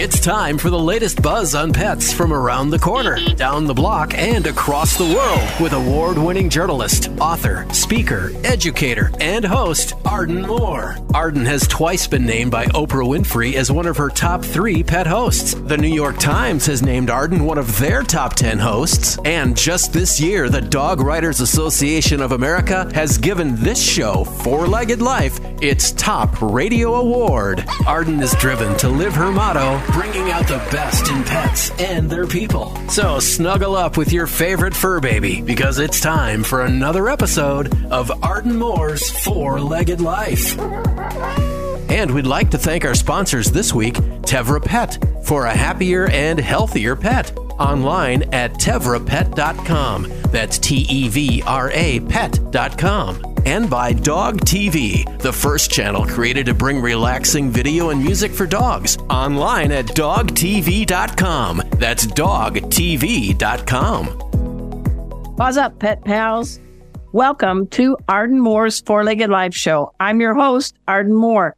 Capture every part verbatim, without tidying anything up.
It's time for the latest buzz on pets from around the corner, down the block, and across the world with award-winning journalist, author, speaker, educator, and host, Arden Moore. Arden has twice been named by Oprah Winfrey as one of her top three pet hosts. The New York Times has named Arden one of their top ten hosts. And just this year, the Dog Writers Association of America has given this show, Four-Legged Life, its top radio award. Arden is driven to live her motto, bringing out the best in pets and their people. So snuggle up with your favorite fur baby, because it's time for another episode of Arden Moore's Four-Legged Life. And we'd like to thank our sponsors this week, Tevra Pet, for a happier and healthier pet. Online at tevra pet dot com. That's T E V R A pet dot com. And by Dog T V, the first channel created to bring relaxing video and music for dogs. Online at dog t v dot com. That's dog t v dot com. What's up, pet pals? Welcome to Arden Moore's Four-Legged Life Show. I'm your host, Arden Moore.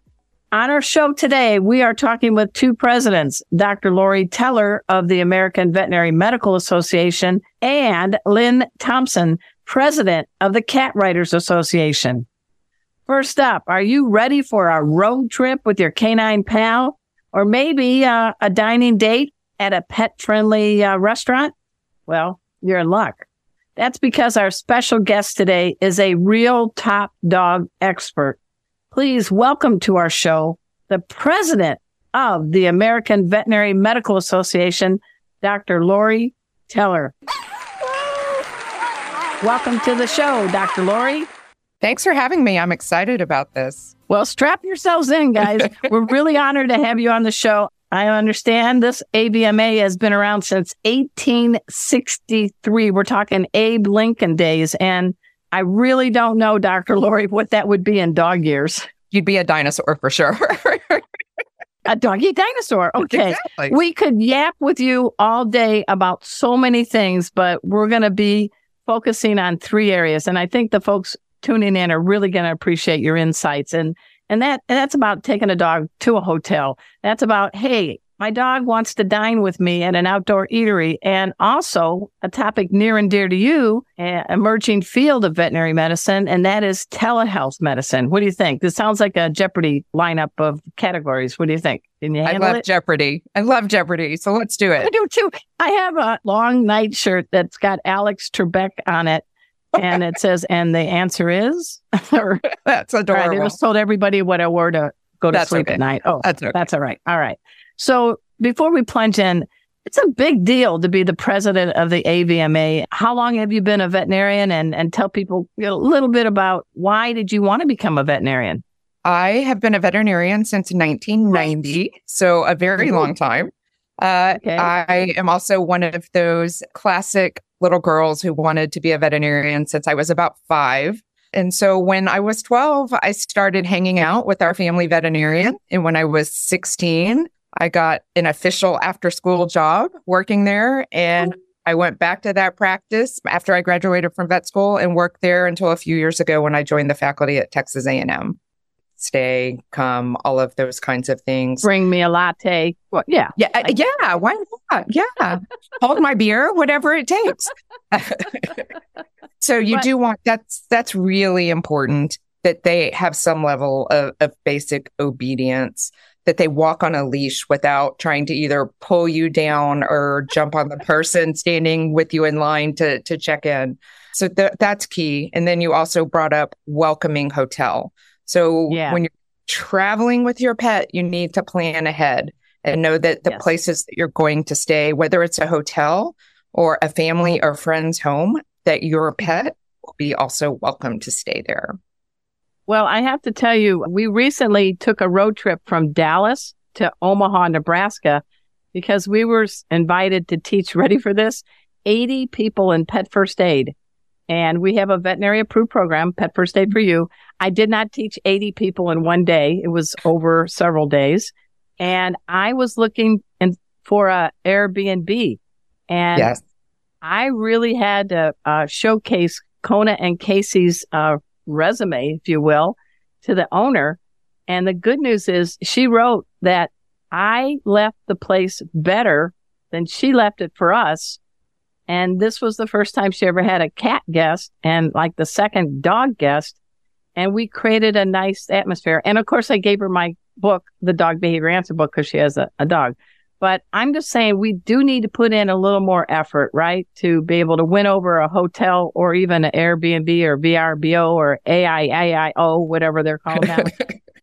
On our show today, we are talking with two presidents, Doctor Lori Teller of the American Veterinary Medical Association and Lynn Thompson, president of the Cat Writers Association. First up, are you ready for a road trip with your canine pal? Or maybe uh, a dining date at a pet-friendly uh, restaurant? Well, you're in luck. That's because our special guest today is a real top dog expert. Please welcome to our show the president of the American Veterinary Medical Association, Doctor Lori Teller. Welcome to the show, Doctor Lori. Thanks for having me. I'm excited about this. Well, strap yourselves in, guys. We're really honored to have you on the show. I understand this A V M A has been around since eighteen sixty-three. We're talking Abe Lincoln days. And I really don't know, Doctor Lori, what that would be in dog years. You'd be a dinosaur for sure. A doggy dinosaur. Okay. Exactly. We could yap with you all day about so many things, but we're going to be focusing on three areas. And I think the folks tuning in are really going to appreciate your insights. And and that and that's about taking a dog to a hotel. That's about, hey, my dog wants to dine with me at an outdoor eatery. And also a topic near and dear to you, an emerging field of veterinary medicine, and that is telehealth medicine. What do you think? This sounds like a Jeopardy lineup of categories. What do you think? Can you handle I love it? Jeopardy. I love Jeopardy. So let's do it. I do too. I have a long night shirt that's got Alex Trebek on it. And it says, and the answer is? Or, that's adorable. Right, it was told everybody what I wore to go to that's sleep okay. at night. Oh, that's, okay. that's all right. All right. So before we plunge in, it's a big deal to be the president of the A V M A. How long have you been a veterinarian? And, and tell people a little bit about why did you want to become a veterinarian? I have been a veterinarian since nineteen ninety, so a very mm-hmm. long time. Uh, okay. I am also one of those classic little girls who wanted to be a veterinarian since I was about five. And so when I was twelve, I started hanging out with our family veterinarian. And when I was sixteen, I got an official after-school job working there. And I went back to that practice after I graduated from vet school and worked there until a few years ago when I joined the faculty at Texas A and M. Stay, come, all of those kinds of things. Bring me a latte. Well, yeah. Yeah. I, yeah. Why not? Yeah. Hold my beer, whatever it takes. So you but, do want, that's, that's really important that they have some level of, of basic obedience, that they walk on a leash without trying to either pull you down or jump on the person standing with you in line to, to check in. So th- that's key. And then you also brought up welcoming hotel. So yeah. when you're traveling with your pet, you need to plan ahead and know that the yes. places that you're going to stay, whether it's a hotel or a family or friend's home, that your pet will be also welcome to stay there. Well, I have to tell you, we recently took a road trip from Dallas to Omaha, Nebraska, because we were invited to teach, ready for this, eighty people in pet first aid. And we have a veterinary approved program, Pet First Aid for You. I did not teach eighty people in one day. It was over several days. And I was looking in, for a Airbnb. And yes. I really had to uh, showcase Kona and Casey's uh, resume, if you will, to the owner. And the good news is she wrote that I left the place better than she left it for us. And this was the first time she ever had a cat guest and like the second dog guest. And we created a nice atmosphere. And of course, I gave her my book, the Dog Behavior Answer book, because she has a, a dog. But I'm just saying we do need to put in a little more effort, right, to be able to win over a hotel or even an Airbnb or V R B O or A I A I O, whatever they're called now.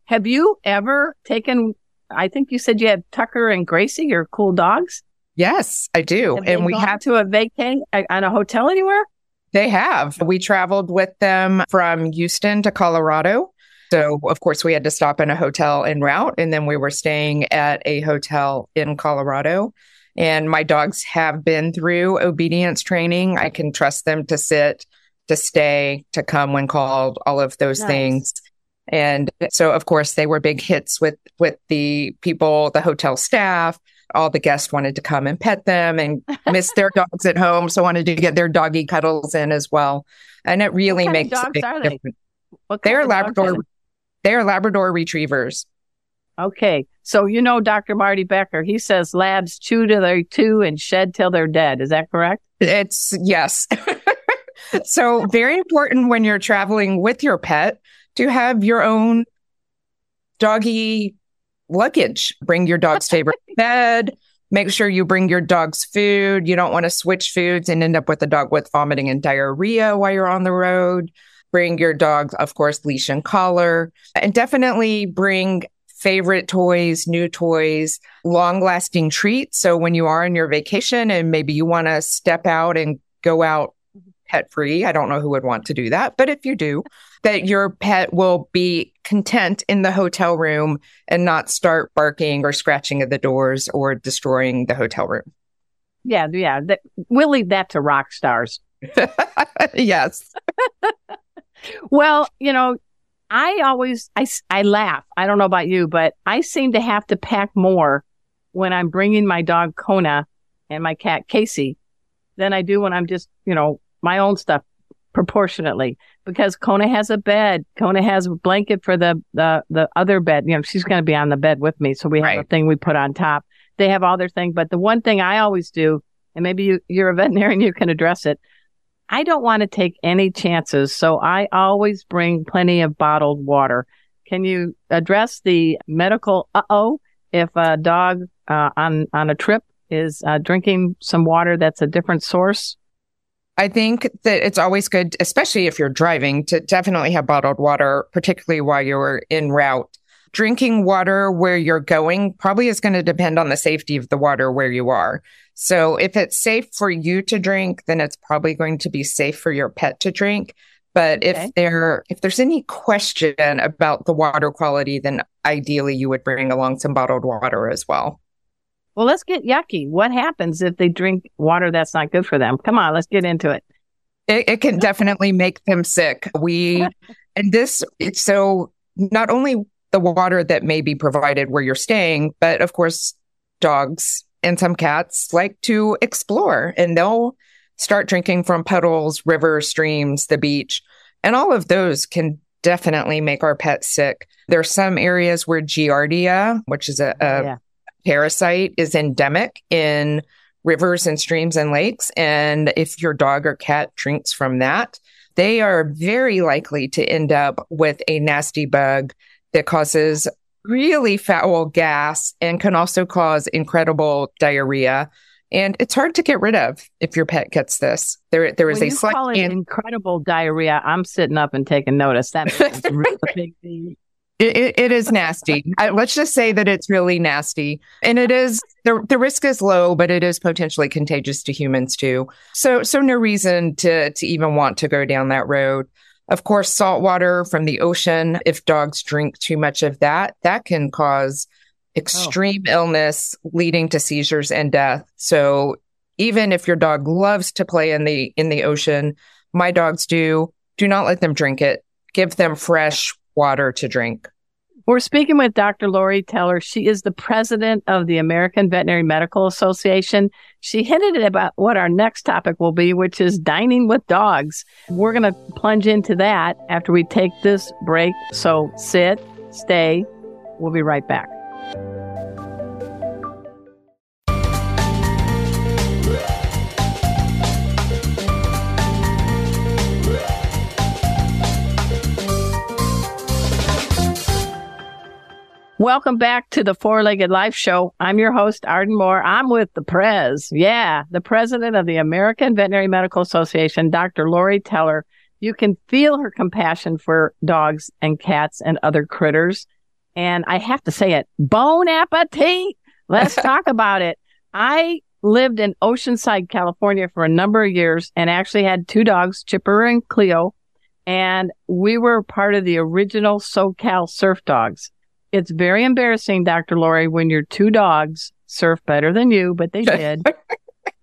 Have you ever taken, I think you said you had Tucker and Gracie, your cool dogs? Yes, I do. Have and we have to a vacay on a hotel anywhere? They have. We traveled with them from Houston to Colorado. So, of course, we had to stop in a hotel en route, and then we were staying at a hotel in Colorado. And my dogs have been through obedience training. I can trust them to sit, to stay, to come when called, all of those nice. Things. And so, of course, they were big hits with, with the people, the hotel staff. All the guests wanted to come and pet them and missed their dogs at home, so wanted to get their doggy cuddles in as well. And it really what makes kind of dogs a big difference. Are they? They're Labrador. They are Labrador retrievers. Okay. So, you know, Doctor Marty Becker, he says labs chew till they're two and shed till they're dead. Is that correct? It's yes. So very important when you're traveling with your pet to have your own doggy luggage. Bring your dog's favorite bed. Make sure you bring your dog's food. You don't want to switch foods and end up with a dog with vomiting and diarrhea while you're on the road. Bring your dog, of course, leash and collar, and definitely bring favorite toys, new toys, long-lasting treats. So when you are on your vacation and maybe you want to step out and go out pet-free, I don't know who would want to do that, but if you do, that your pet will be content in the hotel room and not start barking or scratching at the doors or destroying the hotel room. Yeah, yeah. That, we'll leave that to rock stars. Yes. Well, you know, I always, I, I laugh. I don't know about you, but I seem to have to pack more when I'm bringing my dog Kona and my cat Casey than I do when I'm just, you know, my own stuff proportionately, because Kona has a bed. Kona has a blanket for the, the, the other bed. You know, she's going to be on the bed with me. So we have right. a thing we put on top. They have all their thing. But the one thing I always do, and maybe you, you're a veterinarian, you can address it. I don't want to take any chances, so I always bring plenty of bottled water. Can you address the medical uh-oh if a dog uh, on, on a trip is uh, drinking some water that's a different source? I think that it's always good, especially if you're driving, to definitely have bottled water, particularly while you're en route. Drinking water where you're going probably is going to depend on the safety of the water where you are. So if it's safe for you to drink, then it's probably going to be safe for your pet to drink. But okay. if there if there's any question about the water quality, then ideally you would bring along some bottled water as well. Well, let's get yucky. What happens if they drink water that's not good for them? Come on, let's get into it. It, it can definitely make them sick. We and this so not only the water that may be provided where you're staying, but of course dogs and some cats like to explore, and they'll start drinking from puddles, rivers, streams, the beach. And all of those can definitely make our pets sick. There are some areas where Giardia, which is a, a yeah. parasite, is endemic in rivers and streams and lakes. And if your dog or cat drinks from that, they are very likely to end up with a nasty bug that causes really foul gas and can also cause incredible diarrhea. And it's hard to get rid of if your pet gets this. There, there is well, a slight call it an- incredible diarrhea. I'm sitting up and taking notice. That's a really big thing. It, it, it is nasty. I, let's just say that it's really nasty. And it is, the, the risk is low, but it is potentially contagious to humans too. So, so no reason to, to even want to go down that road. Of course, salt water from the ocean, if dogs drink too much of that, that can cause extreme oh. illness leading to seizures and death. So even if your dog loves to play in the in the ocean, my dogs do, do not let them drink it. Give them fresh water to drink. We're speaking with Doctor Lori Teller. She is the president of the American Veterinary Medical Association. She hinted at about what our next topic will be, which is dining with dogs. We're going to plunge into that after we take this break. So sit, stay. We'll be right back. Welcome back to the Four-Legged Life Show. I'm your host, Arden Moore. I'm with the Prez. Yeah, the president of the American Veterinary Medical Association, Doctor Lori Teller. You can feel her compassion for dogs and cats and other critters. And I have to say it, bon appetit. Let's talk about it. I lived in Oceanside, California for a number of years and actually had two dogs, Chipper and Cleo. And we were part of the original SoCal Surf Dogs. It's very embarrassing, Doctor Lori, when your two dogs surf better than you, but they did.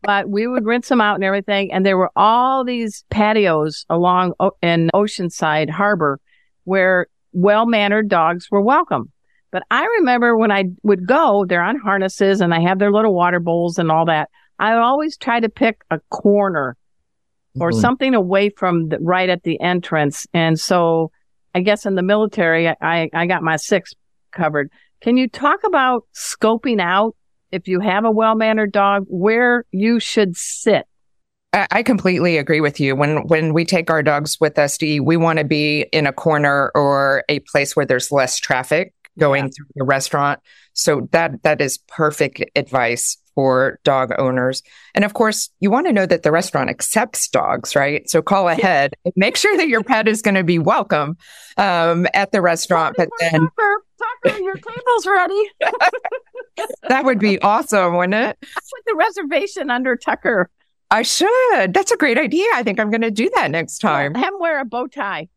But we would rinse them out and everything. And there were all these patios along o- in Oceanside Harbor where well-mannered dogs were welcome. But I remember when I would go, they're on harnesses and I have their little water bowls and all that. I would always try to pick a corner or mm-hmm. something away from the, right at the entrance. And so I guess in the military, I, I, I got my six covered. Can you talk about scoping out, if you have a well-mannered dog, where you should sit? I, I completely agree with you. When when we take our dogs with us to eat, we want to be in a corner or a place where there's less traffic going yeah. through the restaurant. So that that is perfect advice for dog owners. And of course, you want to know that the restaurant accepts dogs, right? So call ahead. And make sure that your pet is going to be welcome um, at the restaurant. But then... supper. Tucker, your table's ready. That would be awesome, wouldn't it? I put the reservation under Tucker. I should. That's a great idea. I think I'm going to do that next time. Well, have him wear a bow tie.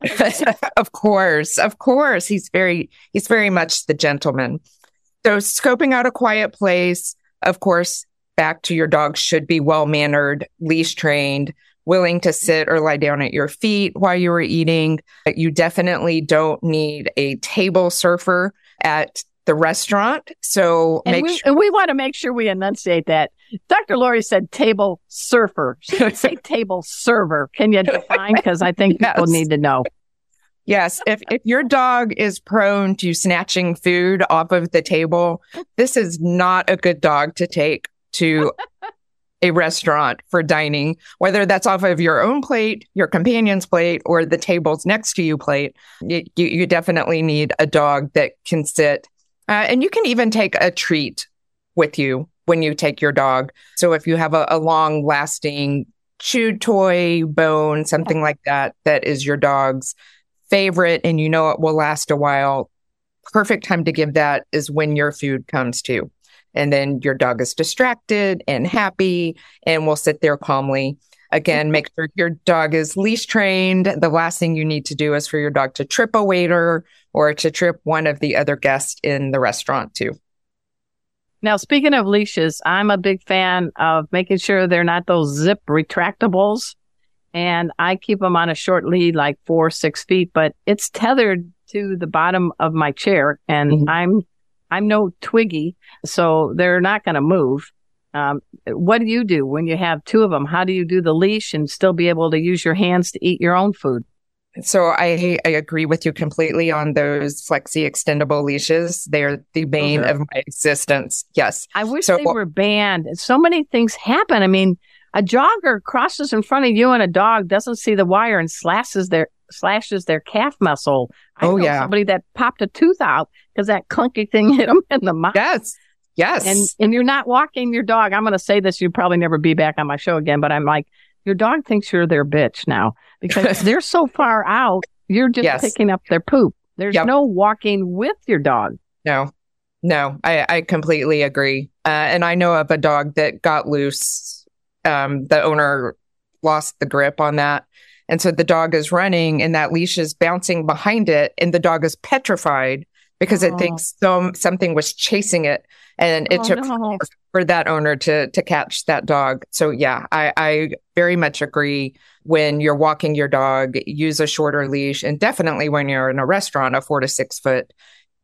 Of course, of course. He's very, he's very much the gentleman. So scoping out a quiet place, of course, back to your dog should be well-mannered, leash-trained, willing to sit or lie down at your feet while you are eating. You definitely don't need a table surfer at the restaurant. So and make we, sure. And we want to make sure we enunciate that. Doctor Lori said table surfer. She didn't say table server. Can you define? Because I think yes. people need to know. Yes. If if your dog is prone to snatching food off of the table, this is not a good dog to take to a restaurant for dining, whether that's off of your own plate, your companion's plate, or the tables next to you plate. You, you, you definitely need a dog that can sit. Uh, and you can even take a treat with you when you take your dog. So if you have a, a long-lasting chew toy, bone, something like that, that is your dog's favorite and you know it will last a while, perfect time to give that is when your food comes to. And then your dog is distracted and happy and will sit there calmly. Again, make sure your dog is leash trained. The last thing you need to do is for your dog to trip a waiter or to trip one of the other guests in the restaurant too. Now, speaking of leashes, I'm a big fan of making sure they're not those zip retractables. And I keep them on a short lead, like four, six feet, but it's tethered to the bottom of my chair and mm-hmm. I'm I'm no Twiggy, so they're not going to move. Um, what do you do when you have two of them? How do you do the leash and still be able to use your hands to eat your own food? So I, I agree with you completely on those flexi extendable leashes. They're the bane okay. of my existence. Yes. I wish so, they were banned. So many things happen. I mean, a jogger crosses in front of you and a dog doesn't see the wire and slashes their slashes their calf muscle. I oh, know yeah. somebody that popped a tooth out because that clunky thing hit them in the mouth. Yes, yes. And and you're not walking your dog. I'm going to say this. You'll probably never be back on my show again, but I'm like, your dog thinks you're their bitch now because they're so far out. You're just yes. picking up their poop. There's yep. no walking with your dog. No, no, I, I completely agree. Uh, and I know of a dog that got loose. Um, the owner lost the grip on that. And so the dog is running and that leash is bouncing behind it and the dog is petrified because it oh. thinks so, something was chasing it, and it oh, took no. for that owner to to catch that dog. So yeah, I, I very much agree. When you're walking your dog, use a shorter leash, and definitely when you're in a restaurant, a four to six foot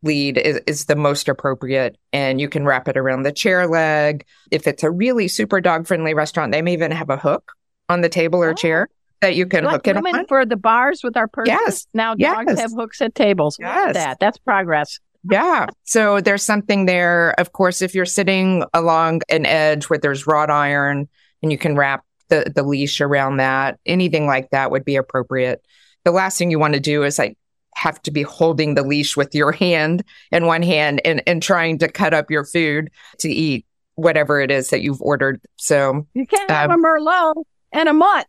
lead is, is the most appropriate, and you can wrap it around the chair leg. If it's a really super dog friendly restaurant, they may even have a hook on the table or oh. chair that you can like hook it on. For the bars with our purses. Yes. Now dogs yes. have hooks at tables. Yes. That. That's progress. Yeah. So there's something there. Of course, if you're sitting along an edge where there's wrought iron and you can wrap the, the leash around that, anything like that would be appropriate. The last thing you want to do is like have to be holding the leash with your hand in one hand and, and trying to cut up your food to eat whatever it is that you've ordered. So you can't um, have a Merlot and a Mutt.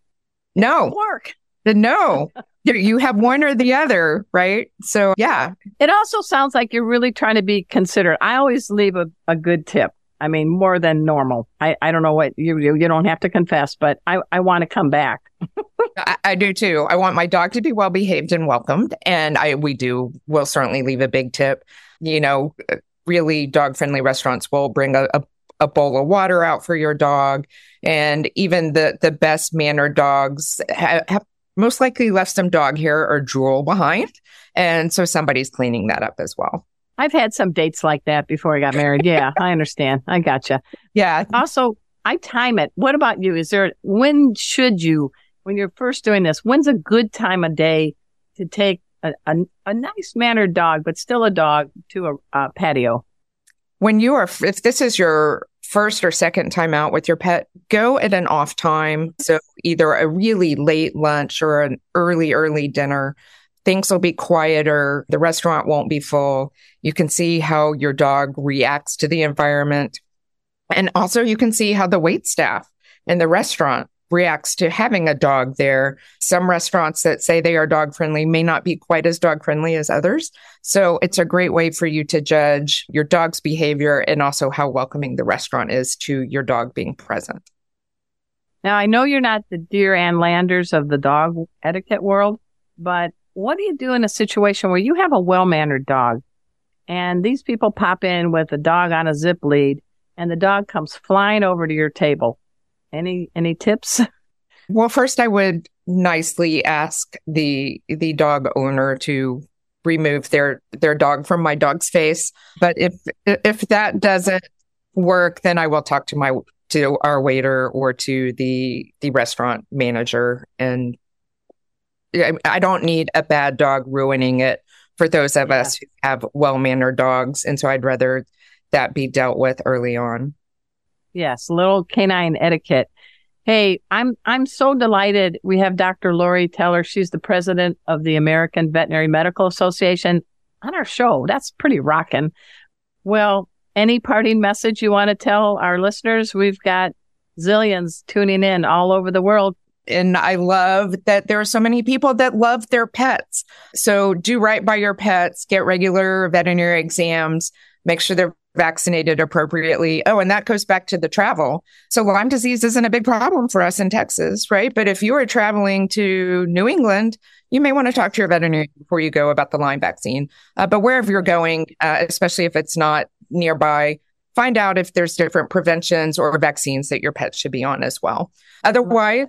No, work. No, you have one or the other, right? So, yeah. It also sounds like you're really trying to be considerate. I always leave a, a good tip. I mean, more than normal. I, I don't know what you do. You don't have to confess, but I, I want to come back. I, I do, too. I want my dog to be well-behaved and welcomed. And I we do. We'll certainly leave a big tip. You know, really dog-friendly restaurants will bring a, a a bowl of water out for your dog. And even the, the best mannered dogs ha- have most likely left some dog hair or drool behind. And so somebody's cleaning that up as well. I've had some dates like that before I got married. Yeah, I understand. I gotcha. Yeah. Also, I time it. What about you? Is there, when should you, when you're first doing this, when's a good time of day to take a, a, a nice mannered dog, but still a dog, to a, a patio? When you are, if this is your first or second time out with your pet, go at an off time. So either a really late lunch or an early, early dinner. Things will be quieter. The restaurant won't be full. You can see how your dog reacts to the environment. And also you can see how the waitstaff in the restaurant reacts to having a dog there. Some restaurants that say they are dog friendly may not be quite as dog friendly as others. So it's a great way for you to judge your dog's behavior and also how welcoming the restaurant is to your dog being present. Now, I know you're not the Dear Ann Landers of the dog etiquette world, but what do you do in a situation where you have a well-mannered dog and these people pop in with a dog on a zip lead and the dog comes flying over to your table? Any any tips? Well, first, I would nicely ask the the dog owner to remove their, their dog from my dog's face. But if if that doesn't work, then I will talk to my to our waiter or to the the restaurant manager. And I, I don't need a bad dog ruining it for those of yeah. us who have well-mannered dogs. And so I'd rather that be dealt with early on. Yes, little canine etiquette. Hey, I'm I'm so delighted we have Doctor Lori Teller. She's the president of the American Veterinary Medical Association on our show. That's pretty rocking. Well, any parting message you want to tell our listeners? We've got zillions tuning in all over the world. And I love that there are so many people that love their pets. So do right by your pets. Get regular veterinary exams. Make sure they're vaccinated appropriately. Oh, and that goes back to the travel. So Lyme disease isn't a big problem for us in Texas, right? But if you are traveling to New England, you may want to talk to your veterinarian before you go about the Lyme vaccine. Uh, but wherever you're going, uh, especially if it's not nearby, find out if there's different preventions or vaccines that your pet should be on as well. Otherwise,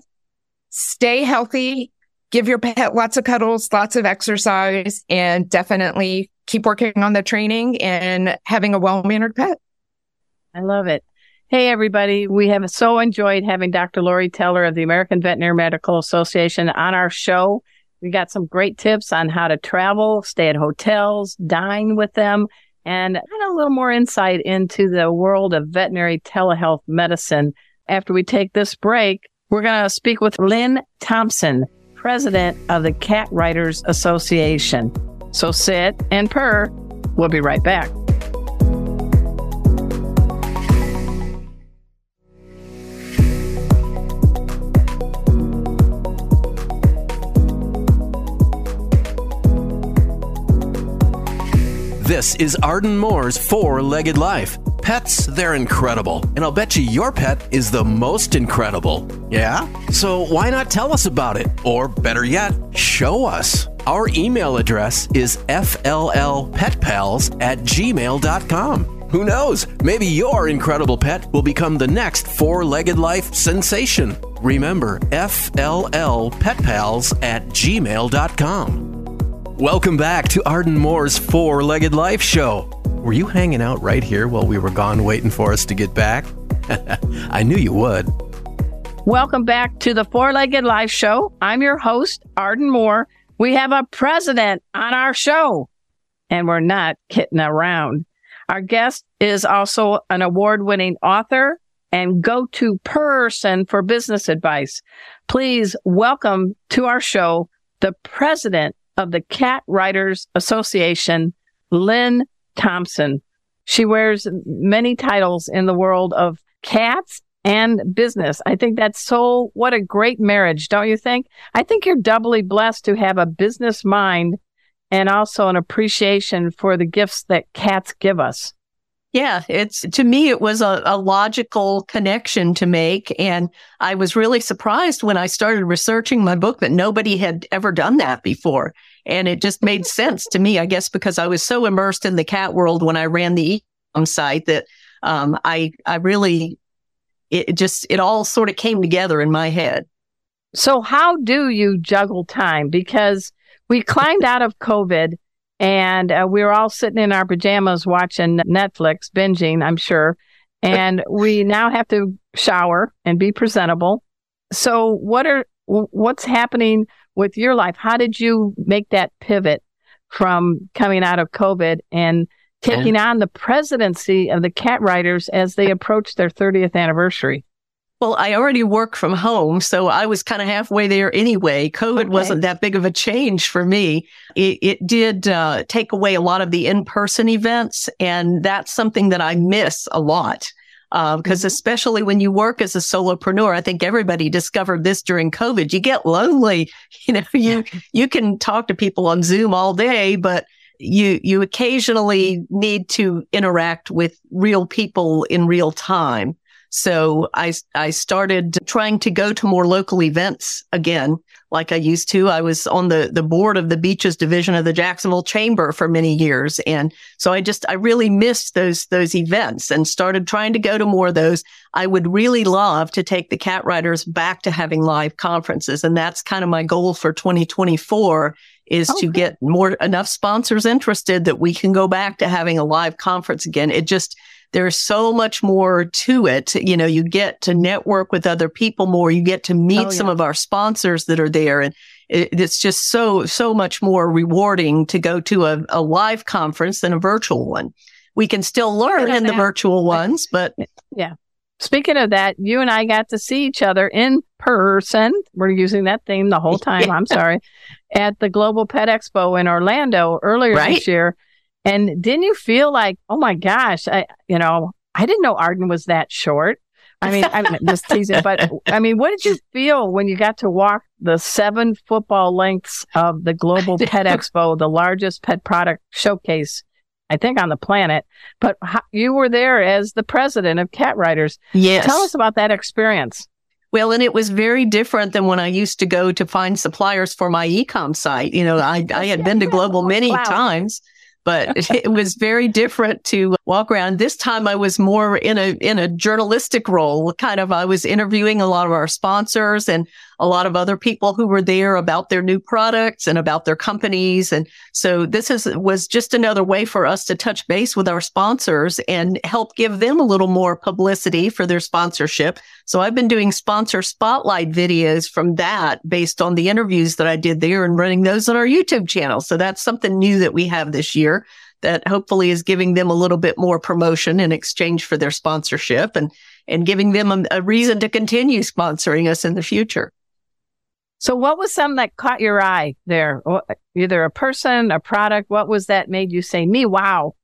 stay healthy, give your pet lots of cuddles, lots of exercise, and definitely keep working on the training and having a well-mannered pet. I love it. Hey, everybody. We have so enjoyed having Doctor Lori Teller of the American Veterinary Medical Association on our show. We got some great tips on how to travel, stay at hotels, dine with them, and a little more insight into the world of veterinary telehealth medicine. After we take this break, we're going to speak with Lynn Thompson, president of the Cat Writers Association. So sit and purr. We'll be right back. This is Arden Moore's Four-Legged Life. Pets, they're incredible. And I'll bet you your pet is the most incredible. Yeah? So why not tell us about it? Or better yet, show us. Our email address is f l l pet pals at gmail dot com. Who knows? Maybe your incredible pet will become the next Four-Legged Life sensation. Remember, f l l pet pals at gmail dot com. Welcome back to Arden Moore's Four-Legged Life Show. Were you hanging out right here while we were gone waiting for us to get back? I knew you would. Welcome back to the Four-Legged Life Show. I'm your host, Arden Moore. We have a president on our show, and we're not kidding around. Our guest is also an award-winning author and go-to person for business advice. Please welcome to our show the president of the Cat Writers Association, Lynn Thompson. She wears many titles in the world of cats and business. I think that's so, what a great marriage, don't you think? I think you're doubly blessed to have a business mind and also an appreciation for the gifts that cats give us. Yeah, it's, to me, it was a, a logical connection to make. And I was really surprised when I started researching my book that nobody had ever done that before. And it just made sense to me, I guess, because I was so immersed in the cat world when I ran the e-com site that um, I, I really... It just, it all sort of came together in my head. So how do you juggle time? Because we climbed out of COVID and uh, we were all sitting in our pajamas watching Netflix, binging, I'm sure. And we now have to shower and be presentable. So what are, what's happening with your life? How did you make that pivot from coming out of COVID and taking on the presidency of the Cat Writers as they approach their thirtieth anniversary? Well, I already work from home, so I was kind of halfway there anyway. COVID okay. wasn't that big of a change for me. It, it did uh, take away a lot of the in-person events, and that's something that I miss a lot. Because uh, especially when you work as a solopreneur, I think everybody discovered this during COVID. You get lonely. You know, you you can talk to people on Zoom all day, but You you occasionally need to interact with real people in real time. So I I started trying to go to more local events again, like I used to. I was on the, the board of the Beaches Division of the Jacksonville Chamber for many years. And so I just, I really missed those, those events and started trying to go to more of those. I would really love to take the Cat Writers back to having live conferences. And that's kind of my goal for twenty twenty-four is okay. to get more, enough sponsors interested that we can go back to having a live conference again. It just, there's so much more to it. You know, you get to network with other people more. You get to meet oh, yeah. some of our sponsors that are there. And it, it's just so, so much more rewarding to go to a, a live conference than a virtual one. We can still learn in the that. virtual ones, but... Yeah. Speaking of that, you and I got to see each other in person. We're using that theme the whole time. yeah. I'm sorry. At the Global Pet Expo in Orlando earlier right? this year. And didn't you feel like, oh my gosh, I, you know, I didn't know Arden was that short. I mean, I'm just teasing, but I mean, what did you feel when you got to walk the seven football lengths of the Global Pet Expo, the largest pet product showcase, I think, on the planet? But how, you were there as the president of Cat Writers. Yes. Tell us about that experience. Well, and it was very different than when I used to go to find suppliers for my e-com site. You know, I, I had yeah, been to Global yeah. many wow. times. But it was very different to walk around. This time I was more in a in a journalistic role. Kind of, I was interviewing a lot of our sponsors and a lot of other people who were there about their new products and about their companies. And so this is was just another way for us to touch base with our sponsors and help give them a little more publicity for their sponsorship. So I've been doing sponsor spotlight videos from that based on the interviews that I did there and running those on our YouTube channel. So that's something new that we have this year that hopefully is giving them a little bit more promotion in exchange for their sponsorship and, and giving them a, a reason to continue sponsoring us in the future. So what was something that caught your eye there? Either a person, a product, what was that made you say, me, wow?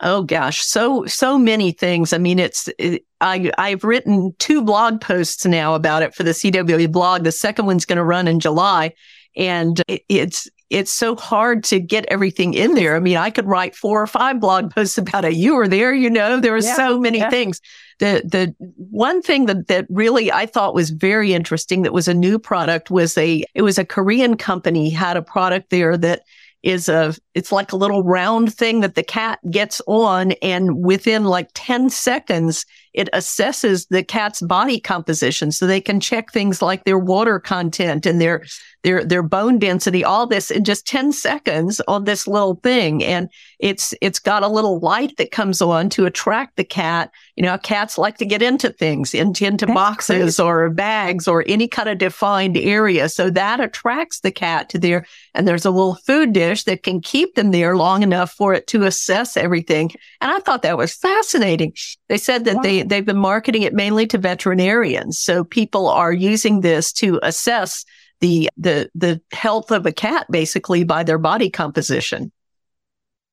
Oh gosh, so, so many things. I mean, it's, it, I, I've written two blog posts now about it for the C W A blog. The second one's going to run in July. And it, it's, it's so hard to get everything in there. I mean, I could write four or five blog posts about it. You were there, you know, there were yeah, so many yeah. things. The the one thing that, that really I thought was very interesting that was a new product was a, it was a Korean company had a product there that is a, it's like a little round thing that the cat gets on, and within like ten seconds, it assesses the cat's body composition. So they can check things like their water content and their, their, their bone density, all this in just ten seconds on this little thing. And it's, it's got a little light that comes on to attract the cat. You know, cats like to get into things, into, into boxes or bags or any kind of defined area. So that attracts the cat to there. And there's a little food dish that can keep them there long enough for it to assess everything. And I thought that was fascinating. They said that wow. they, they've been marketing it mainly to veterinarians. So people are using this to assess the, the, the health of a cat basically by their body composition.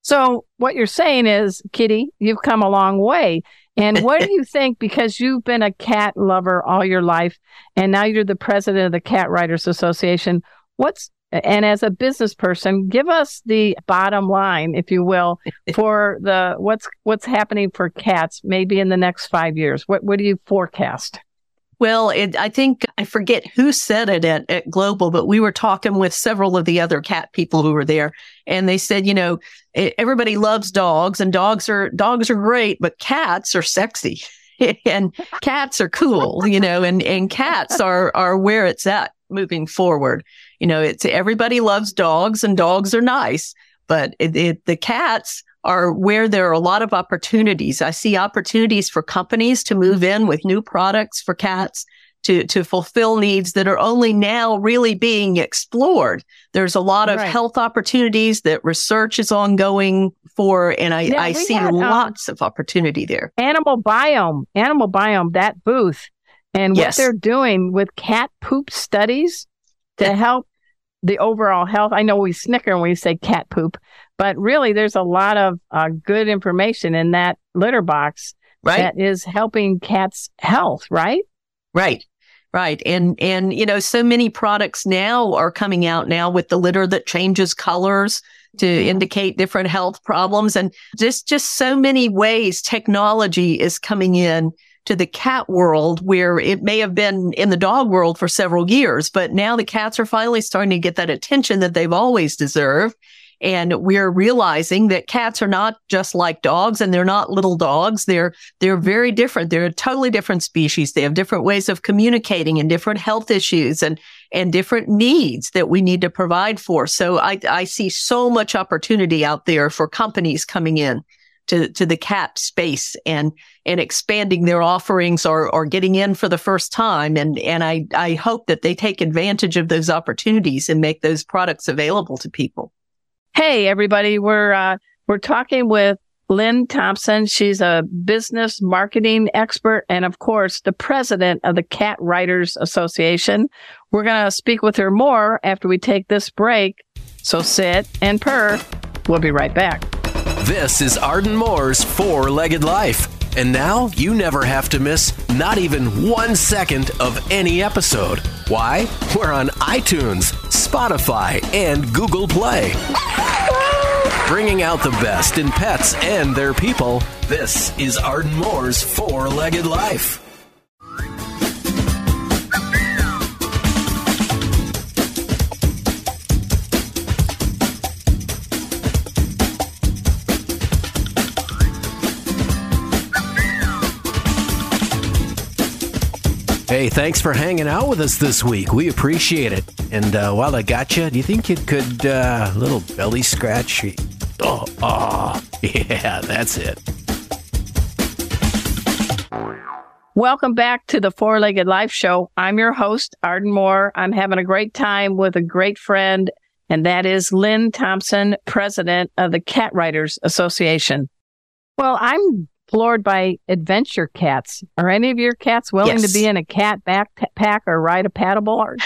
So what you're saying is, Kitty, you've come a long way. And what do you think, because you've been a cat lover all your life, and now you're the president of the Cat Writers Association, what's And as a business person, give us the bottom line, if you will, for the what's what's happening for cats maybe in the next five years. What what do you forecast? Well, it, I think I forget who said it at, at Global, but we were talking with several of the other cat people who were there, and they said, you know, everybody loves dogs, and dogs are dogs are great, but cats are sexy, and cats are cool, you know, and and cats are are where it's at moving forward. You know, it's everybody loves dogs and dogs are nice, but it, it, the cats are where there are a lot of opportunities. I see opportunities for companies to move in with new products for cats to, to fulfill needs that are only now really being explored. There's a lot of right. health opportunities that research is ongoing for, and I, yeah, I see had, lots um, of opportunity there. Animal Biome, Animal Biome, that booth, and yes. what they're doing with cat poop studies to help the overall health. I know we snicker when we say cat poop, but really there's a lot of uh, good information in that litter box right. that is helping cats' health, right? Right, right. And, and you know, so many products now are coming out now with the litter that changes colors to indicate different health problems. And just, just so many ways technology is coming in to the cat world, where it may have been in the dog world for several years, but now the cats are finally starting to get that attention that they've always deserved. And we're realizing that cats are not just like dogs, and they're not little dogs. They're, they're very different. They're a totally different species. They have different ways of communicating and different health issues and, and different needs that we need to provide for. So I, I see so much opportunity out there for companies coming in to, to the cat space and, and expanding their offerings or, or getting in for the first time. And, and I, I hope that they take advantage of those opportunities and make those products available to people. Hey, everybody. We're, uh, we're talking with Lynn Thompson. She's a business marketing expert and, of course, the president of the Cat Writers Association. We're going to speak with her more after we take this break. So sit and purr. We'll be right back. This is Arden Moore's Four-Legged Life. And now you never have to miss not even one second of any episode. Why? We're on iTunes, Spotify, and Google Play. Bringing out the best in pets and their people, this is Arden Moore's Four-Legged Life. Hey, thanks for hanging out with us this week. We appreciate it. And uh, while I got you, do you think you could, uh, little belly scratch? Oh, oh, yeah, that's it. Welcome back to the Four-Legged Life Show. I'm your host, Arden Moore. I'm having a great time with a great friend, and that is Lynn Thompson, president of the Cat Writers Association. Well, I'm explored by adventure cats. Are any of your cats willing yes. to be in a cat backpack or ride a paddleboard?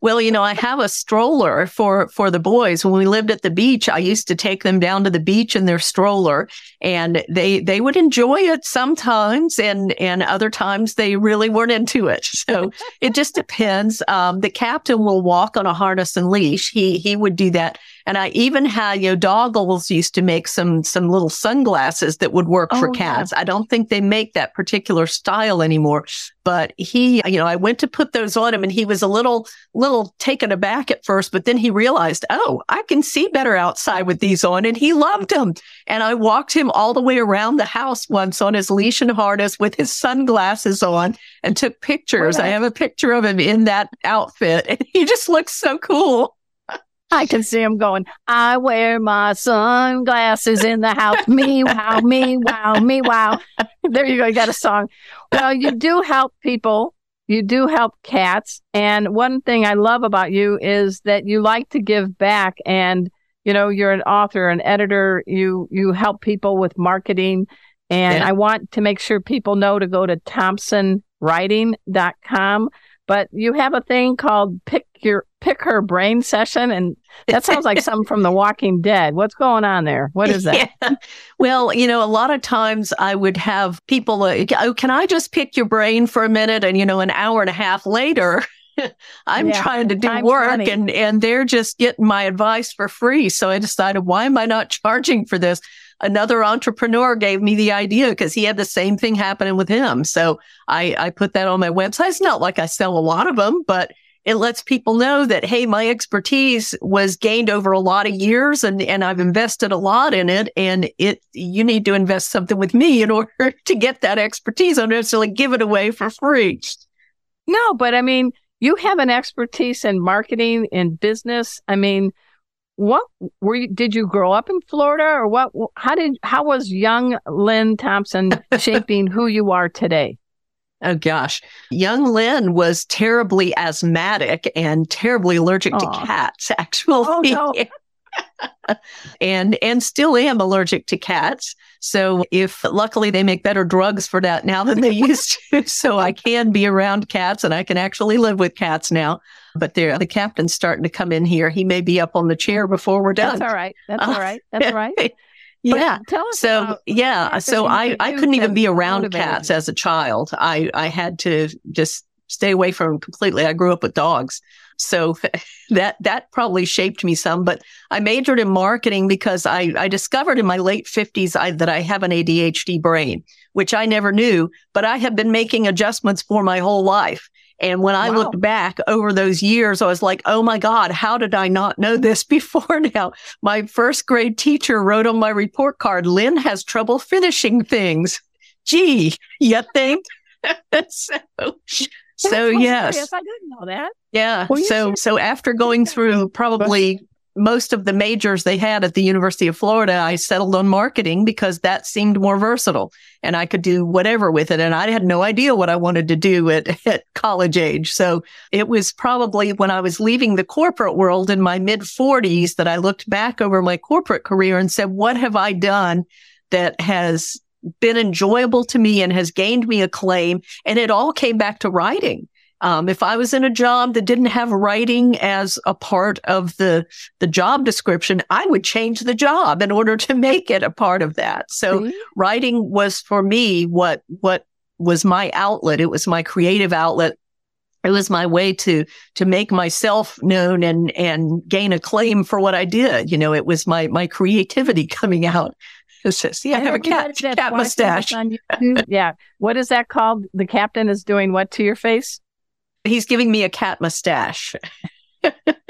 Well, you know, I have a stroller for, for the boys. When we lived at the beach, I used to take them down to the beach in their stroller, and they they would enjoy it sometimes, and, and other times they really weren't into it. So it just depends. Um, the captain will walk on a harness and leash. He he would do that. And I even had, you know, Doggles used to make some some little sunglasses that would work oh, for cats. Yeah. I don't think they make that particular style anymore. But he, you know, I went to put those on him, and he was a little, little taken aback at first. But then he realized, oh, I can see better outside with these on, and he loved them. And I walked him all the way around the house once on his leash and harness with his sunglasses on, and took pictures. Right. I have a picture of him in that outfit, and he just looks so cool. I can see him going, I wear my sunglasses in the house. Me, wow, me, wow, me, wow. There you go. You got a song. Well, you do help people. You do help cats. And one thing I love about you is that you like to give back. And, you know, you're an author, an editor. You, you help people with marketing. And yeah. I want to make sure people know to go to thompson writing dot com. But you have a thing called Pick Your Pick Her Brain Session, and that sounds like something from The Walking Dead. What's going on there? What is that? Yeah. Well, you know, a lot of times I would have people, uh, oh, can I just pick your brain for a minute? And, you know, an hour and a half later, I'm yeah, trying to do work funny. and and they're just getting my advice for free. So I decided, why am I not charging for this? Another entrepreneur gave me the idea because he had the same thing happening with him. So I, I put that on my website. It's not like I sell a lot of them, but it lets people know that, hey, my expertise was gained over a lot of years, and, and I've invested a lot in it. And it you need to invest something with me in order to get that expertise. I don't necessarily give it away for free. No, but I mean, you have an expertise in marketing, in business. I mean, what were you, did you grow up in Florida, or what, how did, how was young Lynn Thompson shaping who you are today? Oh gosh. Young Lynn was terribly asthmatic and terribly allergic Aww. to cats, actually. Oh, no. and, and still am allergic to cats. So if luckily they make better drugs for that now than they used to. So I can be around cats, and I can actually live with cats now. But there, the captain's starting to come in here. He may be up on the chair before we're done. That's all right. That's all right. That's all right. Yeah. Tell us so about yeah. So I, I couldn't even be around motivated. cats as a child. I, I had to just stay away from them completely. I grew up with dogs. So that that probably shaped me some, but I majored in marketing because I, I discovered in my late fifties I, that I have an A D H D brain, which I never knew, but I have been making adjustments for my whole life. And when I wow. looked back over those years, I was like, oh my God, how did I not know this before now? My first grade teacher wrote on my report card, Lynn has trouble finishing things. Gee, you think? so... That's so hilarious. Yes, I didn't know that. Yeah. Well, so serious? so after going through probably most of the majors they had at the University of Florida, I settled on marketing because that seemed more versatile, and I could do whatever with it. And I had no idea what I wanted to do at, at college age. So it was probably when I was leaving the corporate world in my mid forties that I looked back over my corporate career and said, "What have I done that has been enjoyable to me and has gained me acclaim?" And it all came back to writing. Um, if I was in a job that didn't have writing as a part of the the job description, I would change the job in order to make it a part of that. So mm-hmm. writing was for me what what was my outlet. It was my creative outlet. It was my way to to make myself known and and gain acclaim for what I did. You know, it was my my creativity coming out. Just, yeah, I have a cat, cat mustache. Yeah. What is that called? The captain is doing what to your face? He's giving me a cat mustache. It's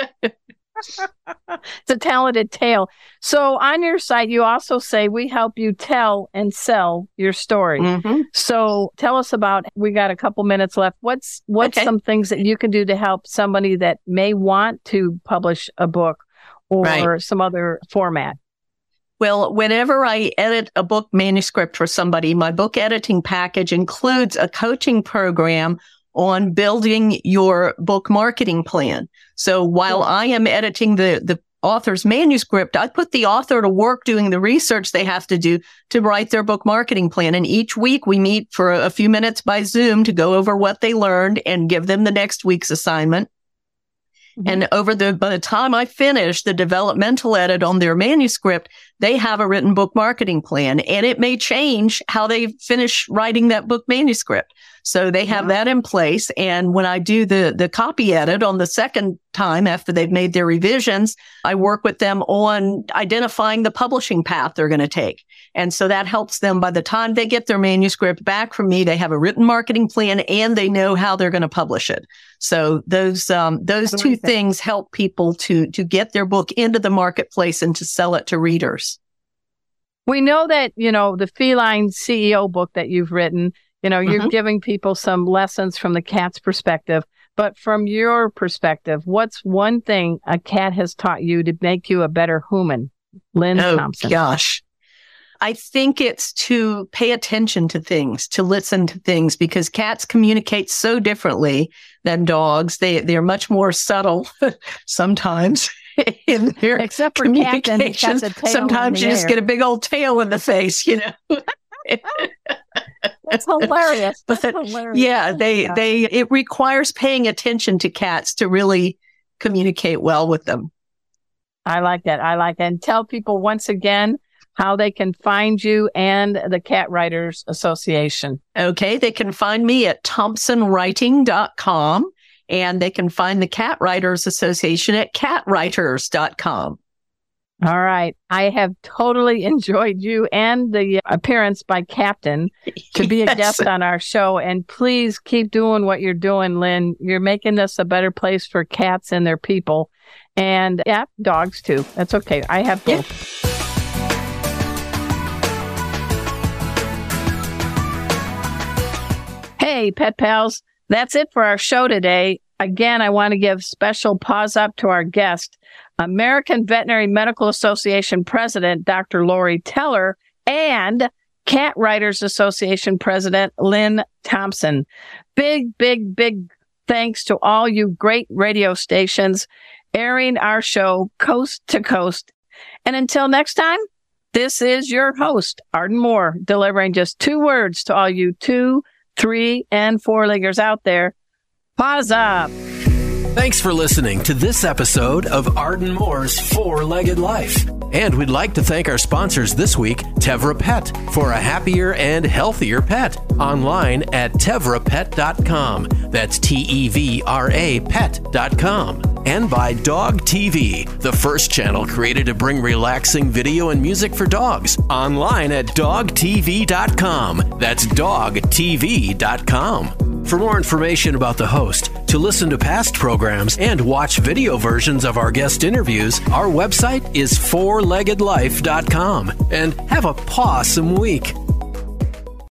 a talented tale. So on your site, you also say we help you tell and sell your story. Mm-hmm. So tell us about, we got a couple minutes left. What's, what's okay. some things that you can do to help somebody that may want to publish a book or right. some other format? Well, whenever I edit a book manuscript for somebody, my book editing package includes a coaching program on building your book marketing plan. So while I am editing the, the author's manuscript, I put the author to work doing the research they have to do to write their book marketing plan. And each week we meet for a few minutes by Zoom to go over what they learned and give them the next week's assignment. Mm-hmm. And over the, by the time I finish the developmental edit on their manuscript, they have a written book marketing plan, and it may change how they finish writing that book manuscript. So they have wow. that in place. And when I do the, the copy edit on the second time after they've made their revisions, I work with them on identifying the publishing path they're going to take. And so that helps them. By the time they get their manuscript back from me, they have a written marketing plan and they know how they're going to publish it. So those um, those two things help people to to get their book into the marketplace and to sell it to readers. We know that, you know, the feline C E O book that you've written, you know, you're mm-hmm. giving people some lessons from the cat's perspective. But from your perspective, what's one thing a cat has taught you to make you a better human? Lynn oh, Thompson. Oh, gosh. I think it's to pay attention to things, to listen to things, because cats communicate so differently than dogs. They they're much more subtle sometimes in their Except for communication. Sometimes you air. just get a big old tail in the face, you know. That's hilarious. That's but hilarious. Yeah, they yeah. they it requires paying attention to cats to really communicate well with them. I like that. I like that. And tell people once again how they can find you and the Cat Writers Association. Okay, they can find me at thompson writing dot com, and they can find the Cat Writers Association at cat writers dot com. All right. I have totally enjoyed you and the appearance by Captain to be a yes. guest on our show. And please keep doing what you're doing, Lynn. You're making this a better place for cats and their people. And yeah, dogs too. That's okay. I have both. Yeah. Hey, Pet Pals, that's it for our show today. Again, I want to give special paws up to our guest, American Veterinary Medical Association President, Doctor Lori Teller, and Cat Writers Association President, Lynn Thompson. Big, big, big thanks to all you great radio stations airing our show coast to coast. And until next time, this is your host, Arden Moore, delivering just two words to all you two, three and four-leggers out there. Paws up. Thanks for listening to this episode of Arden Moore's Four-Legged Life. And we'd like to thank our sponsors this week, Tevra Pet, for a happier and healthier pet. Online at tevra pet dot com. That's T E V R A pet dot com. And by Dog T V, the first channel created to bring relaxing video and music for dogs. Online at dog t v dot com. That's dog t v dot com. For more information about the host, to listen to past programs, and watch video versions of our guest interviews, our website is four legged life dot com. And have a pawsome week.